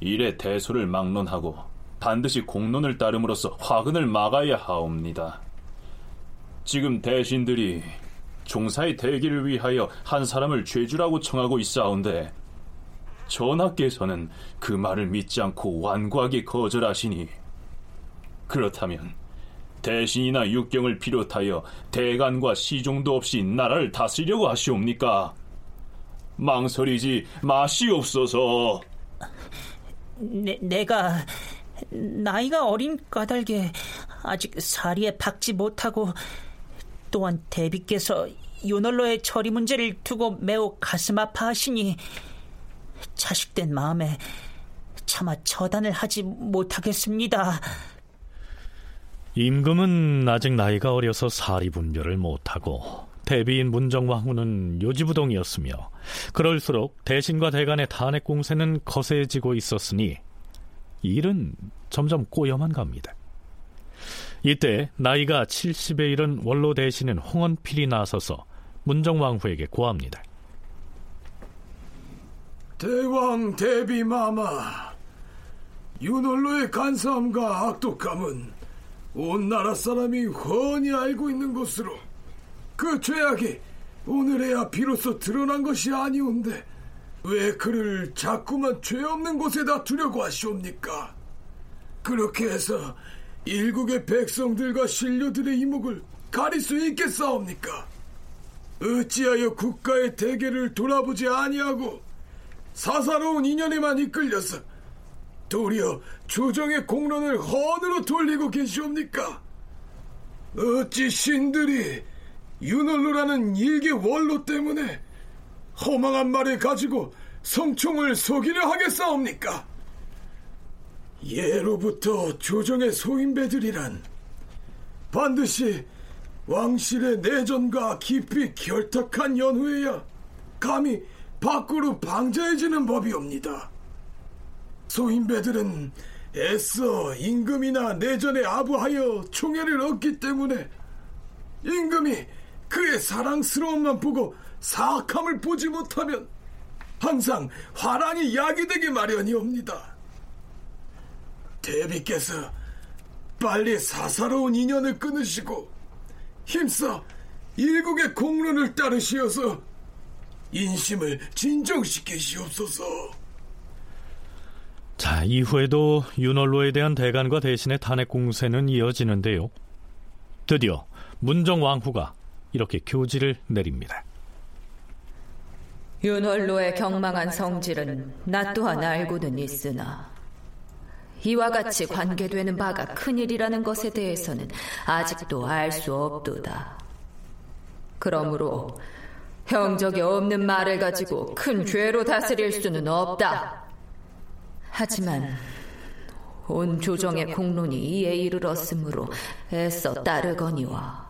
일의 대소를 막론하고 반드시 공론을 따름으로써 화근을 막아야 하옵니다. 지금 대신들이 종사의 대기를 위하여 한 사람을 죄주라고 청하고 있사온데 전하께서는 그 말을 믿지 않고 완고하게 거절하시니 그렇다면 대신이나 육경을 비롯하여 대간과 시종도 없이 나라를 다스리려고 하시옵니까? 망설이지 마시옵소서. 내가 나이가 어린 까닭에 아직 사리에 박지 못하고 또한 대비께서 윤월로의 처리 문제를 두고 매우 가슴 아파하시니 자식된 마음에 차마 처단을 하지 못하겠습니다. 임금은 아직 나이가 어려서 사리분별을 못하고 대비인 문정왕후는 요지부동이었으며 그럴수록 대신과 대간의 탄핵 공세는 거세지고 있었으니 일은 점점 꼬여만 갑니다. 이때 나이가 70에 이른 원로 대신인 홍원필이 나서서 문정왕후에게 고합니다. 대왕 대비마마, 윤원로의 간사함과 악독함은 온 나라 사람이 훤히 알고 있는 것으로 그 죄악이 오늘에야 비로소 드러난 것이 아니온데 왜 그를 자꾸만 죄 없는 곳에다 두려고 하시옵니까? 그렇게 해서 일국의 백성들과 신료들의 이목을 가릴 수 있겠사옵니까? 어찌하여 국가의 대계를 돌아보지 아니하고 사사로운 인연에만 이끌려서 도리어 조정의 공론을 헌으로 돌리고 계시옵니까? 어찌 신들이 윤원로라는 일개 원로 때문에 허망한 말을 가지고 성총을 속이려 하겠사옵니까? 예로부터 조정의 소인배들이란 반드시 왕실의 내전과 깊이 결탁한 연후에야 감히 밖으로 방자해지는 법이옵니다. 소인배들은 애써 임금이나 내전에 아부하여 총애를 얻기 때문에 임금이 그의 사랑스러움만 보고 사악함을 보지 못하면 항상 화란이 야기되기 마련이옵니다. 대비께서 빨리 사사로운 인연을 끊으시고 힘써 일국의 공론을 따르시어서 인심을 진정시키시옵소서. 자, 이후에도 윤원로에 대한 대간과 대신의 탄핵 공세는 이어지는데요. 드디어 문정왕후가 이렇게 교지를 내립니다. 윤원로의 경망한 성질은 나 또한 알고는 있으나 이와 같이 관계되는 바가 큰일이라는 것에 대해서는 아직도 알 수 없도다. 그러므로 형적이 없는 말을 가지고 큰 죄로 다스릴 수는 없다. 하지만 온 조정의 공론이 이에 이르렀으므로 애써 따르거니와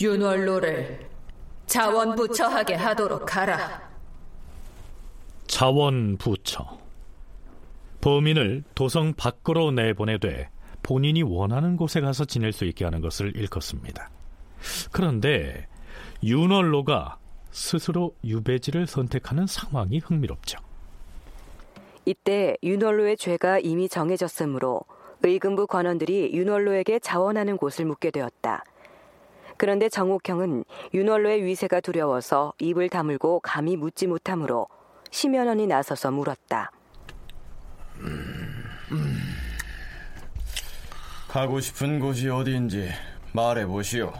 윤원로를 자원부처하게 하도록 하라. 자원부처, 범인을 도성 밖으로 내보내되 본인이 원하는 곳에 가서 지낼 수 있게 하는 것을 일컫습니다. 그런데 윤원로가 스스로 유배지를 선택하는 상황이 흥미롭죠. 이때 윤원로의 죄가 이미 정해졌으므로 의금부 관원들이 윤원로에게 자원하는 곳을 묻게 되었다. 그런데 정옥형은 윤원로의 위세가 두려워서 입을 다물고 감히 묻지 못하므로 심연원이 나서서 물었다. 가고 싶은 곳이 어디인지 말해보시오.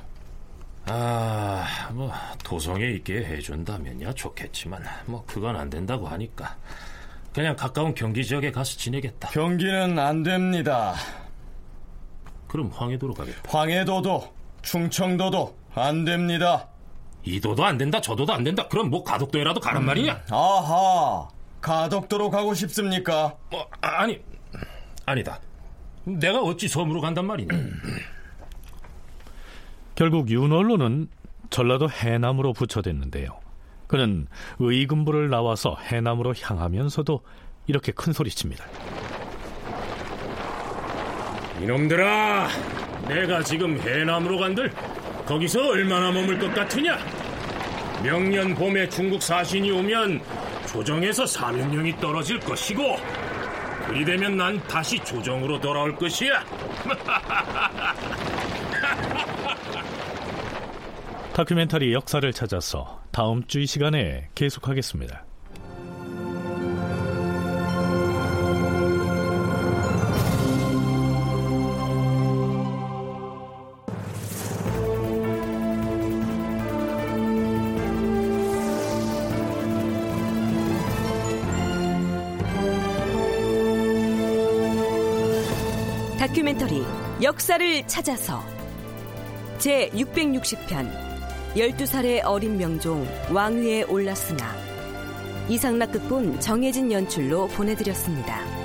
도성에 있게 해준다면야 좋겠지만 그건 안 된다고 하니까 그냥 가까운 경기 지역에 가서 지내겠다. 경기는 안 됩니다. 그럼 황해도로 가겠다. 황해도도 충청도도 안 됩니다. 이도도 안 된다, 저도도 안 된다. 그럼 가덕도에라도 가란 말이냐? 아하, 가덕도로 가고 싶습니까? 아니다. 내가 어찌 섬으로 간단 말이냐? 결국 윤원로는 전라도 해남으로 부처됐는데요. 그는 의금부를 나와서 해남으로 향하면서도 이렇게 큰 소리칩니다. 이놈들아, 내가 지금 해남으로 간들 거기서 얼마나 머물 것 같으냐? 명년 봄에 중국 사신이 오면 조정에서 사명령이 떨어질 것이고 그리 되면 난 다시 조정으로 돌아올 것이야. 다큐멘터리 역사를 찾아서 다음 주 이 시간에 계속하겠습니다. 다큐멘터리 역사를 찾아서 제660편 12살의 어린 명종 왕위에 올랐으나, 이상락 극본 정혜진 연출로 보내드렸습니다.